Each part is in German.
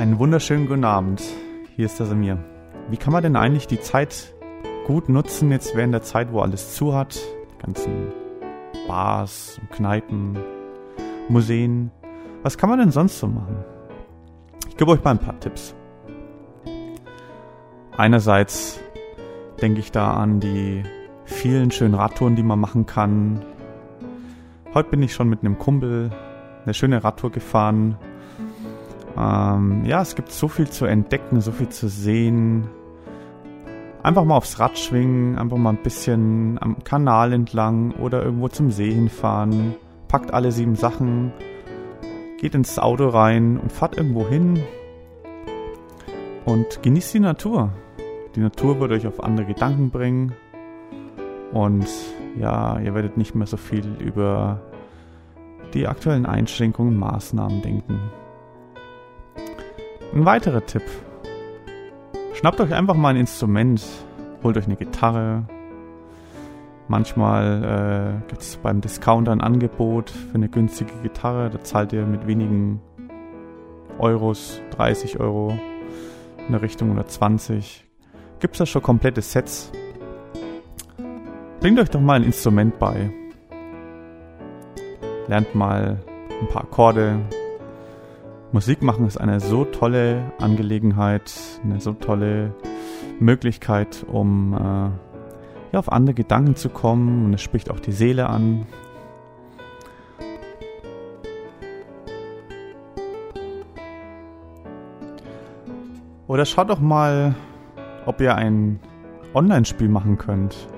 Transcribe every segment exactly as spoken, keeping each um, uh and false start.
Einen wunderschönen guten Abend, hier ist der Samir. Wie kann man denn eigentlich die Zeit gut nutzen, jetzt während der Zeit, wo alles zu hat? Die ganzen Bars, und Kneipen, Museen. Was kann man denn sonst so machen? Ich gebe euch mal ein paar Tipps. Einerseits denke ich da an die vielen schönen Radtouren, die man machen kann. Heute bin ich schon mit einem Kumpel eine schöne Radtour gefahren. Ähm, ja, es gibt so viel zu entdecken, so viel zu sehen. Einfach mal aufs Rad schwingen, einfach mal ein bisschen am Kanal entlang oder irgendwo zum See hinfahren. Packt alle sieben Sachen, geht ins Auto rein und fahrt irgendwo hin und genießt die Natur. Die Natur wird euch auf andere Gedanken bringen und ja, ihr werdet nicht mehr so viel über die aktuellen Einschränkungen und Maßnahmen denken. Ein weiterer Tipp. Schnappt euch einfach mal ein Instrument. Holt euch eine Gitarre. Manchmal äh, gibt es beim Discounter ein Angebot für eine günstige Gitarre. Da zahlt ihr mit wenigen Euros, dreißig Euro in der Richtung oder zwanzig. Gibt es da schon komplette Sets? Bringt euch doch mal ein Instrument bei. Lernt mal ein paar Akkorde. Musik machen ist eine so tolle Angelegenheit, eine so tolle Möglichkeit, um äh, ja, auf andere Gedanken zu kommen. Und es spricht auch die Seele an. Oder schaut doch mal, ob ihr ein Online-Spiel machen könnt.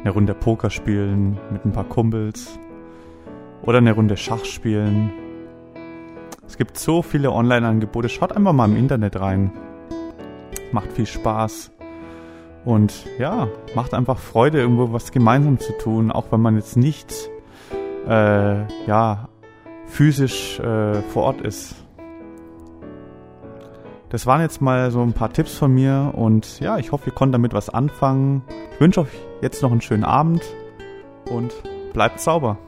Eine Runde Poker spielen mit ein paar Kumpels. Oder eine Runde Schach spielen. Es gibt so viele Online-Angebote. Schaut einfach mal im Internet rein. Macht viel Spaß. Und ja, macht einfach Freude, irgendwo was gemeinsam zu tun. Auch wenn man jetzt nicht äh, ja, physisch äh, vor Ort ist. Das waren jetzt mal so ein paar Tipps von mir. Und ja, ich hoffe, ihr konntet damit was anfangen. Ich wünsche euch jetzt noch einen schönen Abend. Und bleibt sauber.